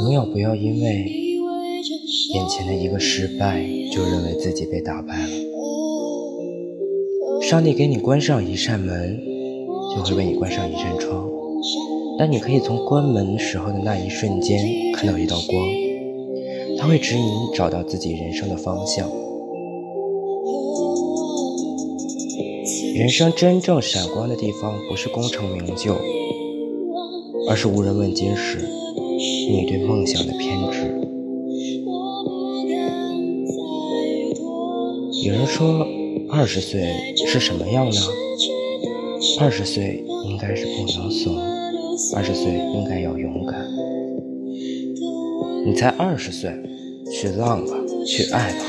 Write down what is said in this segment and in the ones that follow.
永远不要因为眼前的一个失败就认为自己被打败了。上帝给你关上一扇门，就会为你关上一扇窗，但你可以从关门时候的那一瞬间看到一道光，它会指引你找到自己人生的方向。人生真正闪光的地方，不是功成名就，而是无人问津时你对梦想的偏执。有人说20岁是什么样呢？20岁应该是不能怂，20岁应该要勇敢。你才20岁，去浪吧，去爱吧，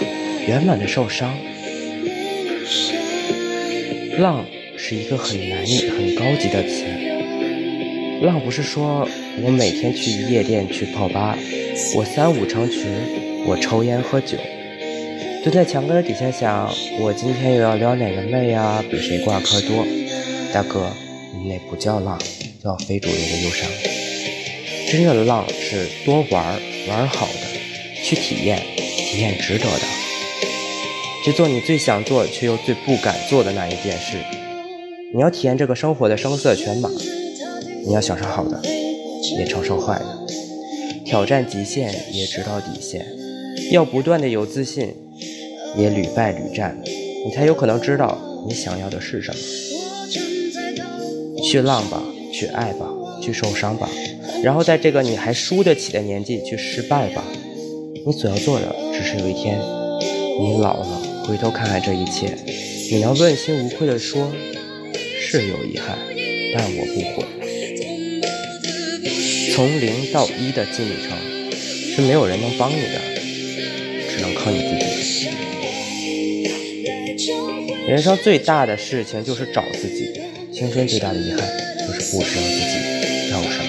圆满的受伤。浪是一个很高级的词。浪不是说我每天去夜店去泡吧，我3-5成群，我抽烟喝酒，蹲在墙根底下想我今天又要撩哪个妹啊，比谁挂科多。大哥，你那不叫浪，叫非主流的忧伤。真正的浪是多玩，玩好的，去体验，体验值得的，去做你最想做却又最不敢做的那一件事。你要体验这个生活的声色犬马，你要享受好的，也承受坏的，挑战极限，也直到底线。要不断的有自信，也屡败屡战，你才有可能知道你想要的是什么。去浪吧，去爱吧，去受伤吧，然后在这个你还输得起的年纪去失败吧。你所要做的，只是有一天你老了，回头看看这一切，你能问心无愧地说，是有遗憾，但我不悔。从0到1的进程是没有人能帮你的，只能靠你自己。人生最大的事情就是找自己，青春最大的遗憾就是不知道自己要什么。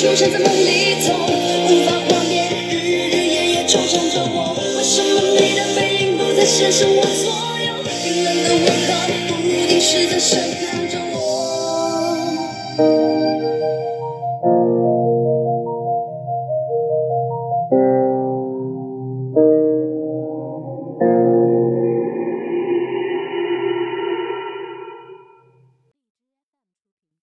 出现在梦里头，无法幻灭，日夜纠缠着我。为什么你的背影不在现实我左右？冰冷的问候，不一定是在深刻。